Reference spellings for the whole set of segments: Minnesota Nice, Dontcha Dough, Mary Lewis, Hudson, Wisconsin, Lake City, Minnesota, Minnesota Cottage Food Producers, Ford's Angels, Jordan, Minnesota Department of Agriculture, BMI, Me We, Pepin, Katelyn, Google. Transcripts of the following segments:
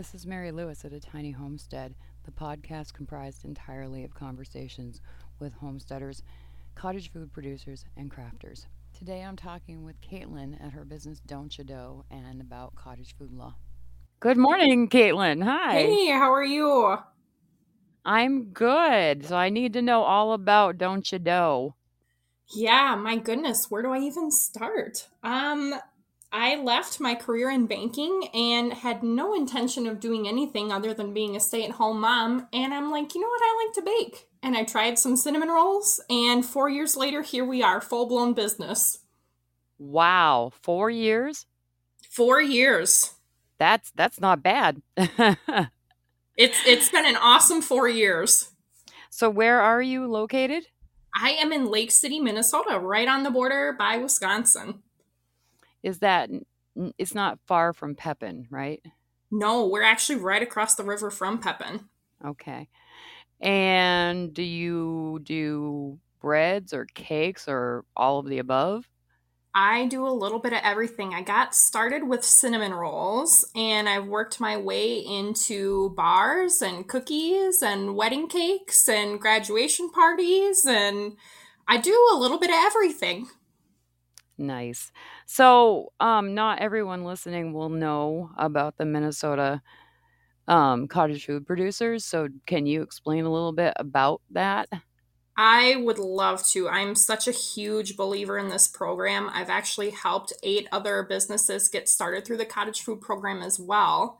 This is Mary Lewis at A Tiny Homestead, the podcast comprised entirely of conversations with homesteaders, cottage food producers, and crafters. Today I'm talking with Katelyn at her business Dontcha Dough and about cottage food law. Good morning, Katelyn. Hi. Hey, how are you? I'm good. So I need to know all about Dontcha Dough. Yeah, my goodness, where do I even start? I left my career in banking and had no intention of doing anything other than being a stay-at-home mom. And I'm like, you know what? I like to bake. And I tried some cinnamon rolls. And 4 years later, here we are, full-blown business. Wow. 4 years? 4 years. That's not bad. It's been an awesome 4 years. So where are you located? I am in Lake City, Minnesota, right on the border by Wisconsin. Is that, it's not far from Pepin, right? No, we're actually right across the river from Pepin. Okay. And do you do breads or cakes or all of the above? I do a little bit of everything. I got started with cinnamon rolls, and I've worked my way into bars and cookies and wedding cakes and graduation parties, and I do a little bit of everything. Nice. So not everyone listening will know about the Minnesota cottage food producers. So can you explain a little bit about that? I would love to. I'm such a huge believer in this program. I've actually helped 8 other businesses get started through the cottage food program as well.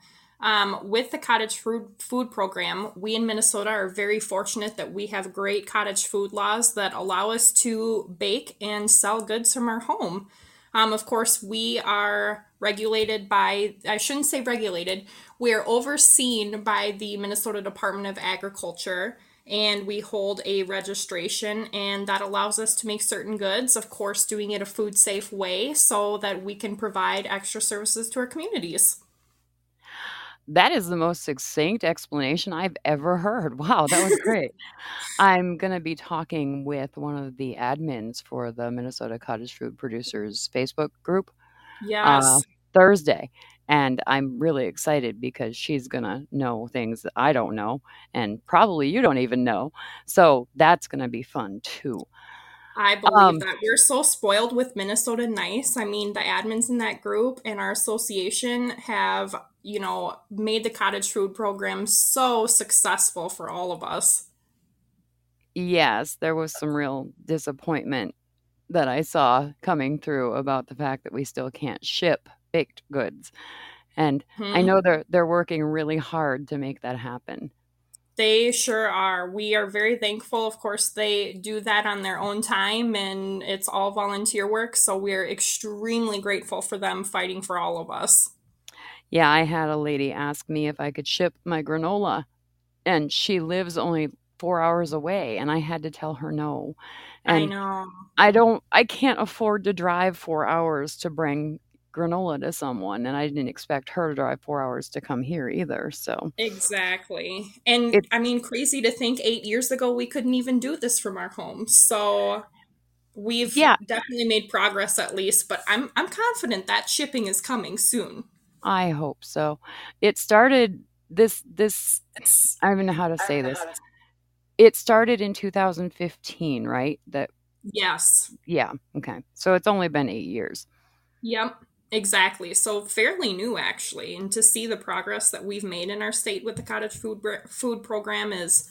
With the cottage food program, we in Minnesota are very fortunate that we have great cottage food laws that allow us to bake and sell goods from our home. Of course, we are regulated by, I shouldn't say regulated, we are overseen by the Minnesota Department of Agriculture, and we hold a registration, and that allows us to make certain goods, of course, doing it a food safe way so that we can provide extra services to our communities. That is the most succinct explanation I've ever heard. Wow, that was great. I'm going to be talking with one of the admins for the Minnesota Cottage Food Producers Facebook group Thursday. And I'm really excited because she's going to know things that I don't know and probably you don't even know. So that's going to be fun, too. I believe that we're so spoiled with Minnesota Nice. I mean, the admins in that group and our association have, you know, made the cottage food program so successful for all of us. Yes, there was some real disappointment that I saw coming through about the fact that we still can't ship baked goods. And I know they're working really hard to make that happen. They sure are. We are very thankful. Of course, they do that on their own time and it's all volunteer work. So we're extremely grateful for them fighting for all of us. Yeah, I had a lady ask me if I could ship my granola and she lives only 4 hours away and I had to tell her no. And I know. I can't afford to drive 4 hours to bring granola to someone, and I didn't expect her to drive 4 hours to come here either. So exactly. And I mean, crazy to think 8 years ago we couldn't even do this from our homes. So we've definitely made progress at least, but I'm confident that shipping is coming soon. I hope so. It started this I don't even know how to say this. It started in 2015, right? That yes. Yeah, okay. So it's only been 8 years. Yep. Exactly. So fairly new, actually. And to see the progress that we've made in our state with the cottage food program is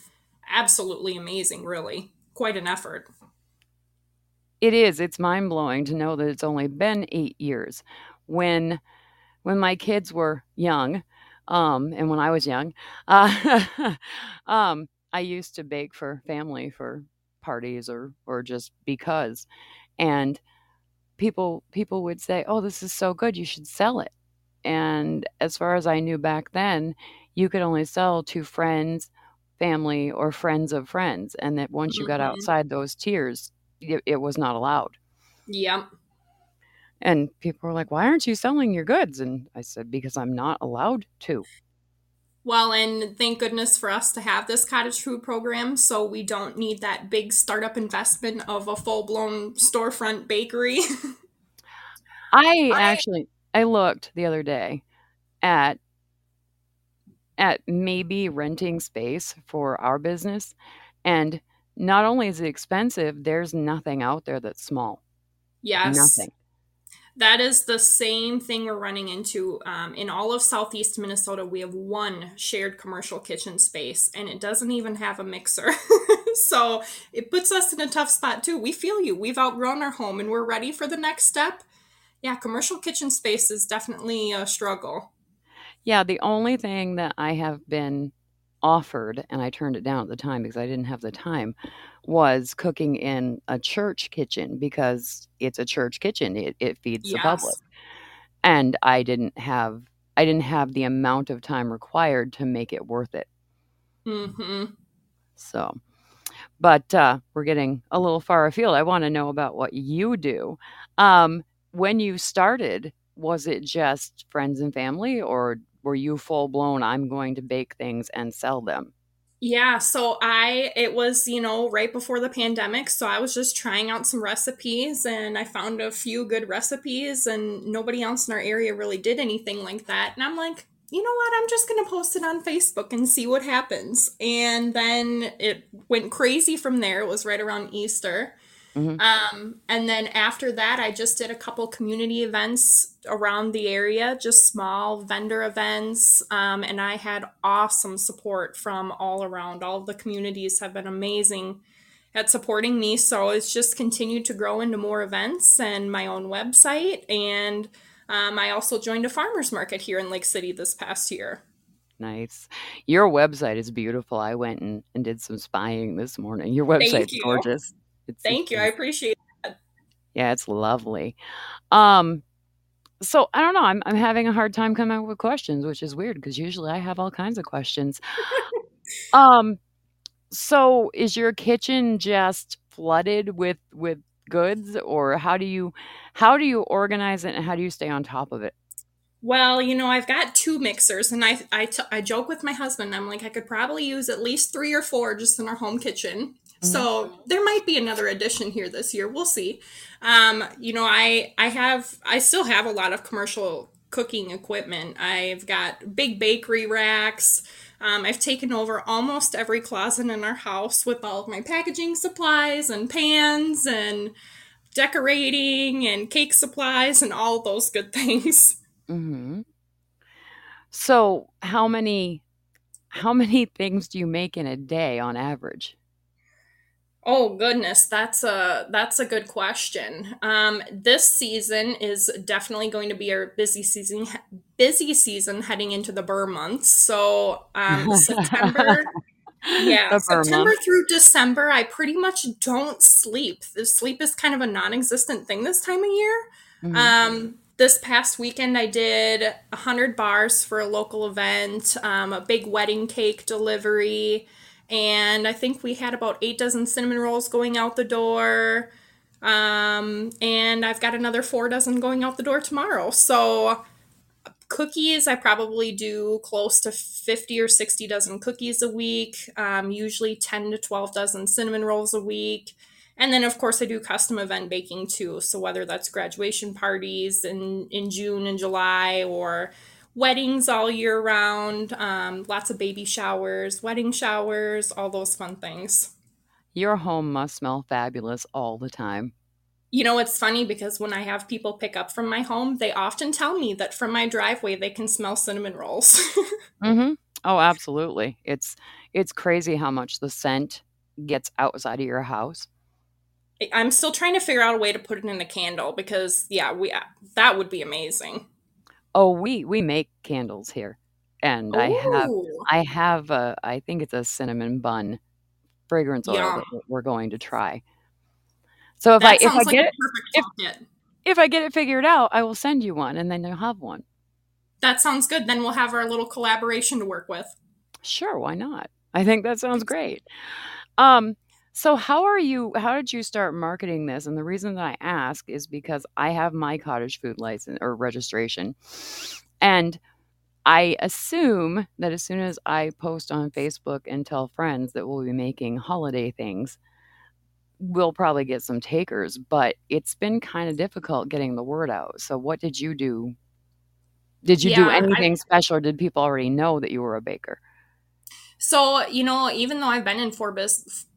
absolutely amazing, really. Quite an effort. It is. It's mind-blowing to know that it's only been 8 years. When my kids were young, and when I was young, I used to bake for family for parties or just because. And people would say, oh, this is so good, you should sell it. And as far as I knew back then, you could only sell to friends, family, or friends of friends. And that once you got outside those tiers, it was not allowed. Yep. And people were like, why aren't you selling your goods? And I said, because I'm not allowed to. Well, and thank goodness for us to have this cottage food program, so we don't need that big startup investment of a full-blown storefront bakery. I looked the other day at at maybe renting space for our business. And not only is it expensive, there's nothing out there that's small. Yes. Nothing. That is the same thing we're running into. In all of Southeast Minnesota, we have one shared commercial kitchen space, and it doesn't even have a mixer. So it puts us in a tough spot too. We feel you. We've outgrown our home and we're ready for the next step. Yeah, commercial kitchen space is definitely a struggle. Yeah, the only thing that I have been offered, and I turned it down at the time because I didn't have the time, was cooking in a church kitchen, because it's a church kitchen. It feeds the public. And I didn't have the amount of time required to make it worth it. Mm-hmm. So, but we're getting a little far afield. I want to know about what you do. When you started, was it just friends and family, or were you full blown, I'm going to bake things and sell them? Yeah. So it was, right before the pandemic. So I was just trying out some recipes, and I found a few good recipes, and nobody else in our area really did anything like that. And I'm like, you know what? I'm just going to post it on Facebook and see what happens. And then it went crazy from there. It was right around Easter. Mm-hmm. And then after that, I just did a couple community events around the area, just small vendor events. And I had awesome support from all around. All of the communities have been amazing at supporting me. So it's just continued to grow into more events and my own website. And I also joined a farmer's market here in Lake City this past year. Nice. Your website is beautiful. I went and did some spying this morning. Your website's gorgeous. Thank you. I appreciate that. Yeah, it's lovely. So I don't know. I'm having a hard time coming up with questions, which is weird because usually I have all kinds of questions. So is your kitchen just flooded with goods, or how do you organize it, and how do you stay on top of it? Well, I've got two mixers, and I joke with my husband. I'm like, I could probably use at least 3 or 4 just in our home kitchen. So there might be another addition here this year. We'll see. I still have a lot of commercial cooking equipment. I've got big bakery racks. I've taken over almost every closet in our house with all of my packaging supplies and pans and decorating and cake supplies and all those good things. Mm-hmm. So how many things do you make in a day on average? Oh, goodness. That's a good question. This season is definitely going to be our busy season heading into the burr months. So September through December, I pretty much don't sleep. The sleep is kind of a non-existent thing this time of year. Mm-hmm. This past weekend, I did 100 bars for a local event, a big wedding cake delivery. And I think we had about 8 dozen cinnamon rolls going out the door. And I've got another 4 dozen going out the door tomorrow. So cookies, I probably do close to 50 or 60 dozen cookies a week, usually 10 to 12 dozen cinnamon rolls a week. And then, of course, I do custom event baking, too. So whether that's graduation parties in June and July, or weddings all year round, lots of baby showers, wedding showers, all those fun things. Your home must smell fabulous all the time. It's funny because when I have people pick up from my home, they often tell me that from my driveway, they can smell cinnamon rolls. Mm-hmm. Oh, absolutely. It's crazy how much the scent gets outside of your house. I'm still trying to figure out a way to put it in a candle because, that would be amazing. Oh, we make candles here, and ooh. I have I think it's a cinnamon bun fragrance oil that we're going to try. So if I get it figured out, I will send you one, and then you'll have one. That sounds good. Then we'll have our little collaboration to work with. Sure, why not? I think that sounds great. So how did you start marketing this? And the reason that I ask is because I have my cottage food license or registration. And I assume that as soon as I post on Facebook and tell friends that we'll be making holiday things, we'll probably get some takers, but it's been kind of difficult getting the word out. So what did you do? Did you do anything special, or did people already know that you were a baker? So, you know, even though I've been in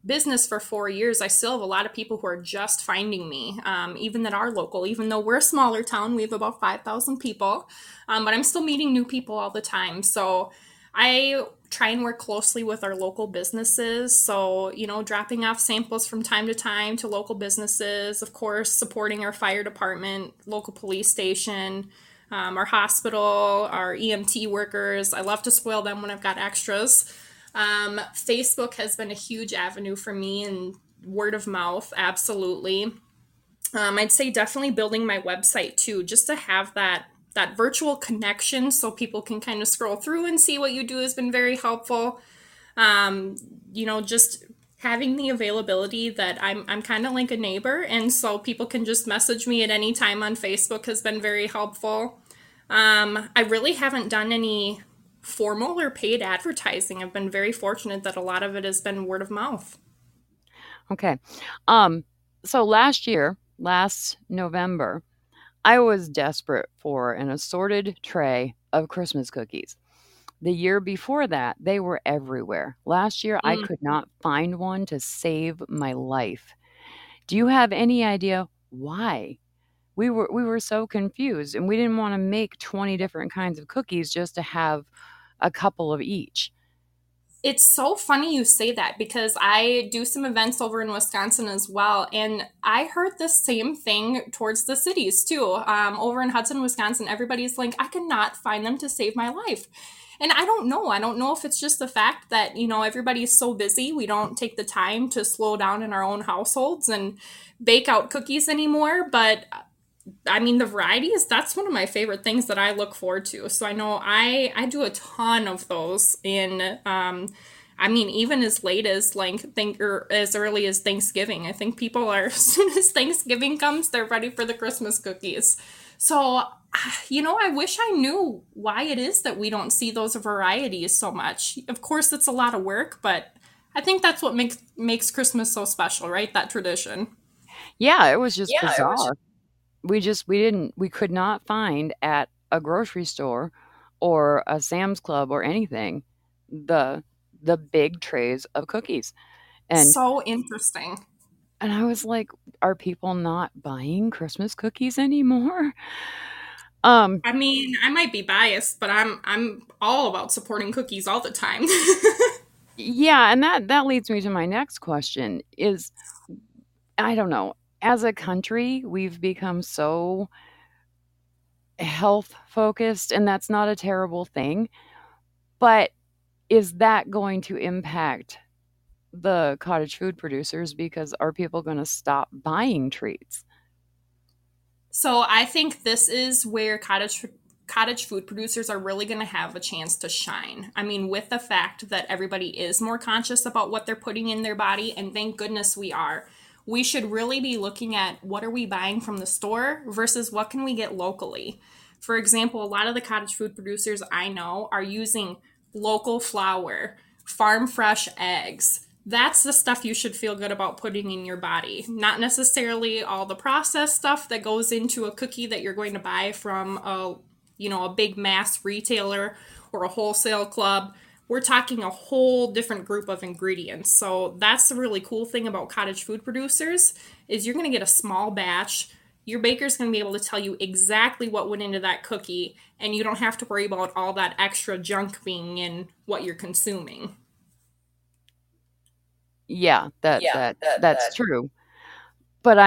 business for 4 years, I still have a lot of people who are just finding me, even at our local, even though we're a smaller town, we have about 5,000 people, but I'm still meeting new people all the time. So I try and work closely with our local businesses. So, you know, dropping off samples from time to time to local businesses, of course, supporting our fire department, local police station, our hospital, our EMT workers. I love to spoil them when I've got extras. Facebook has been a huge avenue for me, and word of mouth, absolutely. I'd say definitely building my website too, just to have that virtual connection so people can kind of scroll through and see what you do has been very helpful. You know, just having the availability that I'm kind of like a neighbor, and so people can just message me at any time on Facebook has been very helpful. I really haven't done any formal or paid advertising. I've been very fortunate that a lot of it has been word of mouth. Okay. So last November, I was desperate for an assorted tray of Christmas cookies. The year before that, they were everywhere. Last year, I could not find one to save my life. Do you have any idea why? We were so confused, and we didn't want to make 20 different kinds of cookies just to have a couple of each. It's so funny you say that, because I do some events over in Wisconsin as well. And I heard the same thing towards the cities too. Over in Hudson, Wisconsin, everybody's like, I cannot find them to save my life. And I don't know. I don't know if it's just the fact that, you know, everybody's so busy. We don't take the time to slow down in our own households and bake out cookies anymore. But I mean, the varieties, that's one of my favorite things that I look forward to. So I know I do a ton of those in, I mean, even as late as or as early as Thanksgiving. I think people are, as soon as Thanksgiving comes, they're ready for the Christmas cookies. So, you know, I wish I knew why it is that we don't see those varieties so much. Of course, it's a lot of work, but I think that's what makes Christmas so special, right? That tradition. Yeah, it was just bizarre. We could not find at a grocery store or a Sam's Club or anything the big trays of cookies. And so interesting. And I was like, are people not buying Christmas cookies anymore? I mean, I might be biased, but I'm all about supporting cookies all the time. Yeah, and that leads me to my next question is, I don't know. As a country, we've become so health focused, and that's not a terrible thing. But is that going to impact the cottage food producers? Because are people going to stop buying treats? So I think this is where cottage food producers are really going to have a chance to shine. I mean, with the fact that everybody is more conscious about what they're putting in their body, and thank goodness we are. We should really be looking at what are we buying from the store versus what can we get locally. For example, a lot of the cottage food producers I know are using local flour, farm fresh eggs. That's the stuff you should feel good about putting in your body. Not necessarily all the processed stuff that goes into a cookie that you're going to buy from a big mass retailer or a wholesale club. We're talking a whole different group of ingredients. So that's the really cool thing about cottage food producers is you're going to get a small batch. Your baker's going to be able to tell you exactly what went into that cookie, and you don't have to worry about all that extra junk being in what you're consuming. Yeah, that's true. But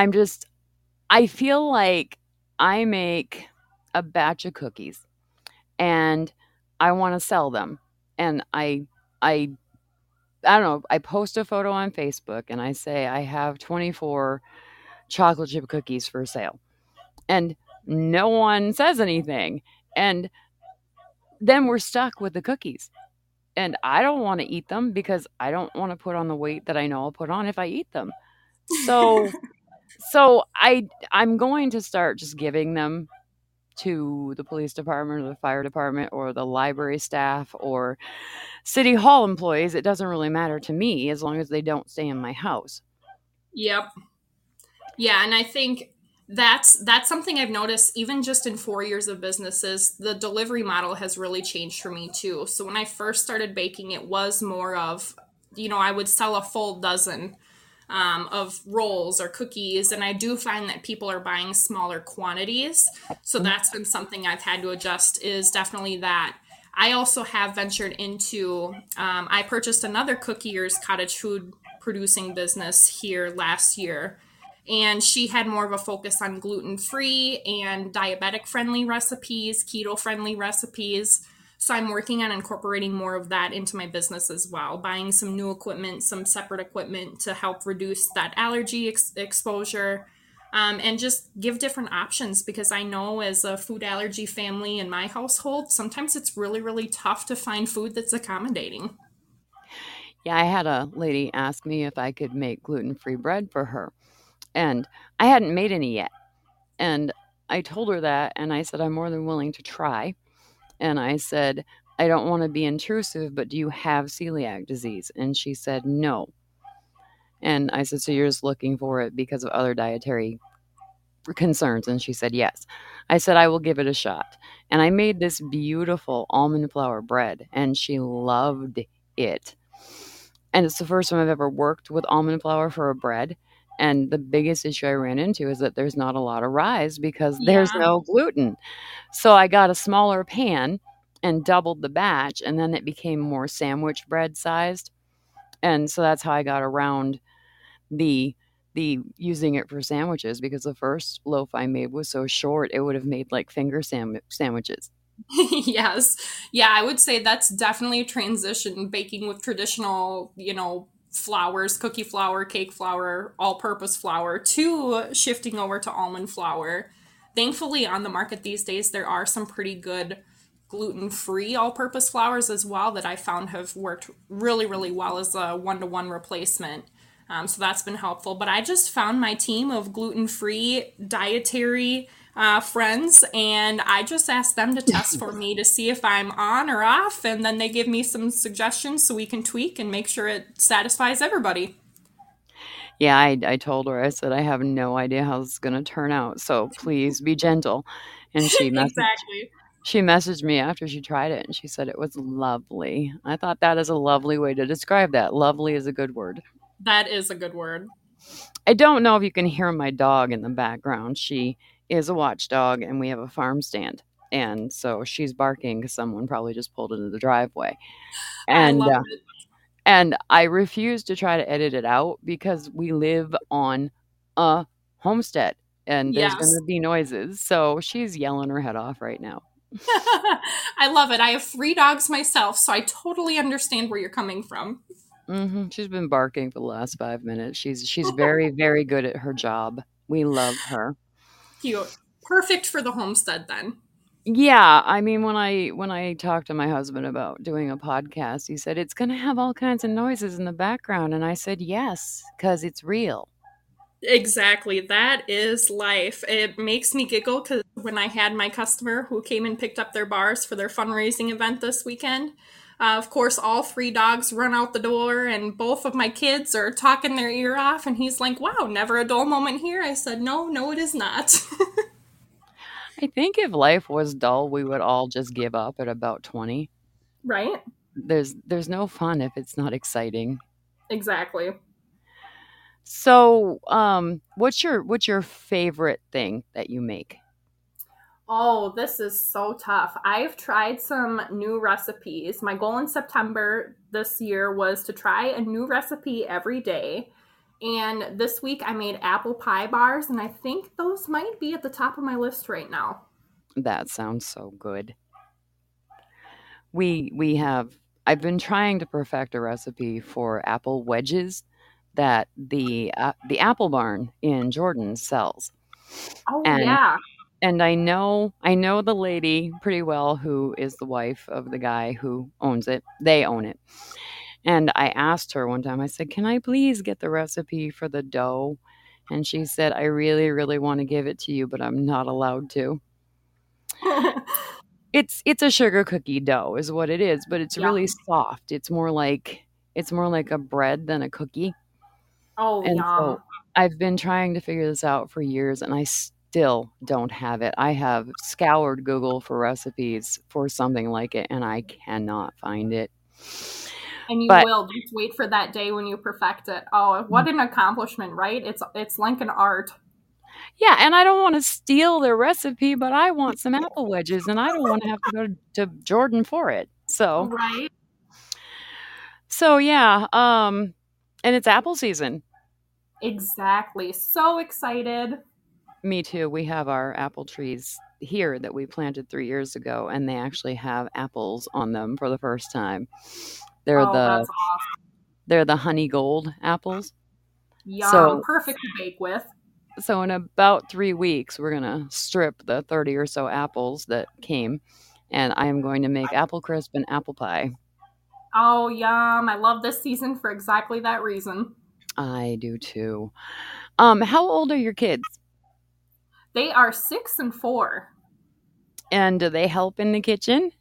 I feel like I make a batch of cookies and I want to sell them. And I don't know, I post a photo on Facebook and I say, I have 24 chocolate chip cookies for sale. And no one says anything. And then we're stuck with the cookies. And I don't want to eat them because I don't want to put on the weight that I know I'll put on if I eat them. So, I'm going to start just giving them to the police department or the fire department or the library staff or city hall employees. It doesn't really matter to me as long as they don't stay in my house. Yep. Yeah. And I think That's something I've noticed even just in 4 years of businesses. The delivery model has really changed for me too. So when I first started baking, it was more of, you know, I would sell a full dozen of rolls or cookies. And I do find that people are buying smaller quantities. So that's been something I've had to adjust, is definitely that. I also have ventured into, I purchased another cookier's cottage food producing business here last year. And she had more of a focus on gluten-free and diabetic-friendly recipes, keto-friendly recipes. So I'm working on incorporating more of that into my business as well, buying some new equipment, some separate equipment to help reduce that allergy exposure, and just give different options, because I know as a food allergy family in my household, sometimes it's really, really tough to find food that's accommodating. Yeah, I had a lady ask me if I could make gluten-free bread for her. And I hadn't made any yet. And I told her that, and I said, I'm more than willing to try. And I said, I don't want to be intrusive, but do you have celiac disease? And she said, no. And I said, so you're just looking for it because of other dietary concerns? And she said, yes. I said, I will give it a shot. And I made this beautiful almond flour bread, and she loved it. And it's the first time I've ever worked with almond flour for a bread. And the biggest issue I ran into is that there's not a lot of rise because there's no gluten. So I got a smaller pan and doubled the batch, and then it became more sandwich bread sized. And so that's how I got around the using it for sandwiches, because the first loaf I made was so short, it would have made like finger sandwiches. Yes. Yeah, I would say that's definitely a transition, baking with traditional, you know, flours, cookie flour, cake flour, all-purpose flour, to shifting over to almond flour. Thankfully, on the market these days, there are some pretty good gluten-free all-purpose flours as well that I found have worked really, really well as a one-to-one replacement. So that's been helpful. But I just found my team of gluten-free dietary friends, and I just asked them to test for me to see if I'm on or off, and then they give me some suggestions so we can tweak and make sure it satisfies everybody. Yeah, I told her, I said, I have no idea how this is going to turn out, so please be gentle. And she messaged me after she tried it, and she said it was lovely. I thought that is a lovely way to describe that. Lovely is a good word. That is a good word. I don't know if you can hear my dog in the background. She is a watchdog, and we have a farm stand, and so she's barking because someone probably just pulled into the driveway. And and I refuse to try to edit it out because we live on a homestead, and there's going to be noises. So she's yelling her head off right now. I love it. I have 3 dogs myself, so I totally understand where you're coming from. Mm-hmm. She's been barking for the last 5 minutes. She's very, very good at her job. We love her. Cute. Perfect for the homestead then. Yeah. I mean, when I talked to my husband about doing a podcast, he said, it's going to have all kinds of noises in the background. And I said, yes, because it's real. Exactly. That is life. It makes me giggle because when I had my customer who came and picked up their bars for their fundraising event this weekend, of course, all 3 dogs run out the door, and both of my kids are talking their ear off. And he's like, wow, never a dull moment here. I said, no, it is not. I think if life was dull, we would all just give up at about 20. Right. There's no fun if it's not exciting. Exactly. So what's your favorite thing that you make? Oh, this is so tough. I've tried some new recipes. My goal in September this year was to try a new recipe every day. And this week I made apple pie bars, and I think those might be at the top of my list right now. That sounds so good. I've been trying to perfect a recipe for apple wedges that the Apple Barn in Jordan sells. Oh, yeah. And I know the lady pretty well who is the wife of the guy who owns it. They own it. And I asked her one time, I said, can I please get the recipe for the dough? And she said, I really, really want to give it to you, but I'm not allowed to. It's a sugar cookie dough is what it is, but it's really soft. It's more like a bread than a cookie. Oh, yeah. So I've been trying to figure this out for years, and I still don't have it. I have scoured Google for recipes for something like it, and I cannot find it. And you will just wait for that day when you perfect it. Oh, what an accomplishment, right? It's like an art. Yeah, and I don't want to steal their recipe, but I want some apple wedges, and I don't want to have to go to Jordan for it. So right. So yeah, and it's apple season. Exactly. So excited. Me too. We have our apple trees here that we planted 3 years ago, and they actually have apples on them for the first time. They're the honey gold apples. Yum, so, perfect to bake with. So in about 3 weeks, we're going to strip the 30 or so apples that came, and I am going to make apple crisp and apple pie. Oh, yum. I love this season for exactly that reason. I do too. How old are your kids? They are 6 and 4. And do they help in the kitchen?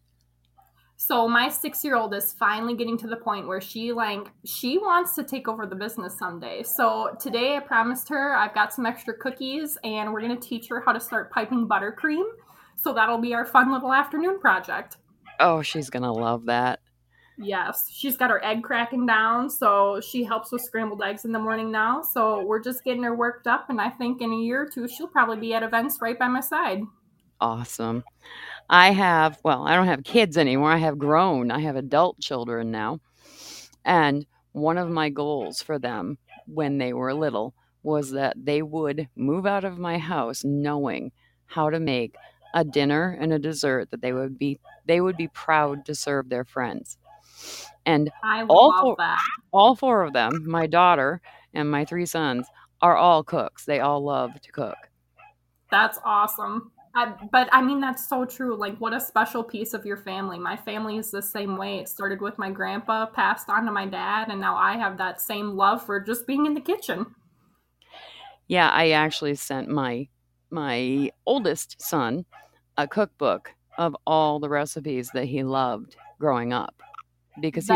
So my 6-year-old is finally getting to the point where she wants to take over the business someday. So today I promised her I've got some extra cookies, and we're going to teach her how to start piping buttercream. So that'll be our fun little afternoon project. Oh, she's going to love that. Yes. She's got her egg cracking down. So she helps with scrambled eggs in the morning now. So we're just getting her worked up. And I think in a year or two, she'll probably be at events right by my side. Awesome. I don't have kids anymore. I have adult children now. And one of my goals for them when they were little was that they would move out of my house knowing how to make a dinner and a dessert that they would be proud to serve their friends. And all four of them, my daughter and my 3 sons, are all cooks. They all love to cook. That's awesome. But I mean, that's so true. Like, what a special piece of your family. My family is the same way. It started with my grandpa, passed on to my dad, and now I have that same love for just being in the kitchen. Yeah, I actually sent my oldest son a cookbook of all the recipes that he loved growing up, because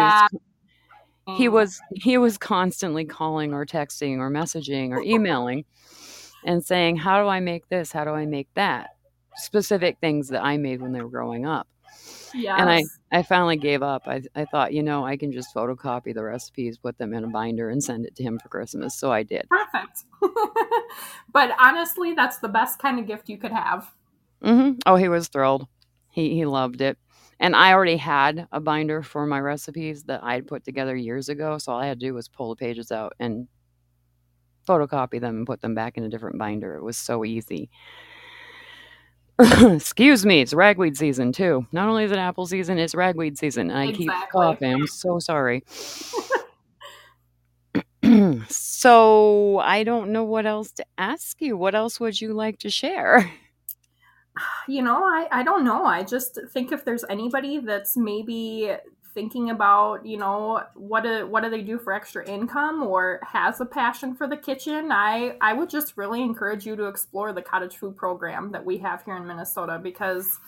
he was constantly calling or texting or messaging or emailing and saying, how do I make this? How do I make that? Specific things that I made when they were growing up. Yes. And I finally gave up. I thought, I can just photocopy the recipes, put them in a binder, and send it to him for Christmas. So I did. Perfect. But honestly, that's the best kind of gift you could have. Mm-hmm. Oh, he was thrilled. He loved it. And I already had a binder for my recipes that I'd put together years ago. So all I had to do was pull the pages out and photocopy them and put them back in a different binder. It was so easy. Excuse me, it's ragweed season too. Not only is it apple season, it's ragweed season. And exactly. I keep coughing. I'm so sorry. So I don't know what else to ask you. What else would you like to share? I don't know. I just think if there's anybody that's maybe thinking about, what do they do for extra income or has a passion for the kitchen, I would just really encourage you to explore the cottage food program that we have here in Minnesota, because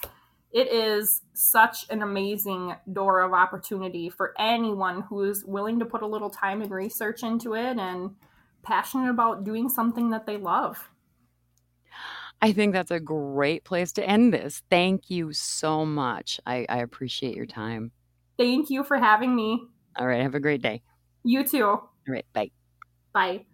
it is such an amazing door of opportunity for anyone who is willing to put a little time and research into it and passionate about doing something that they love. I think that's a great place to end this. Thank you so much. I appreciate your time. Thank you for having me. All right. Have a great day. You too. All right. Bye. Bye.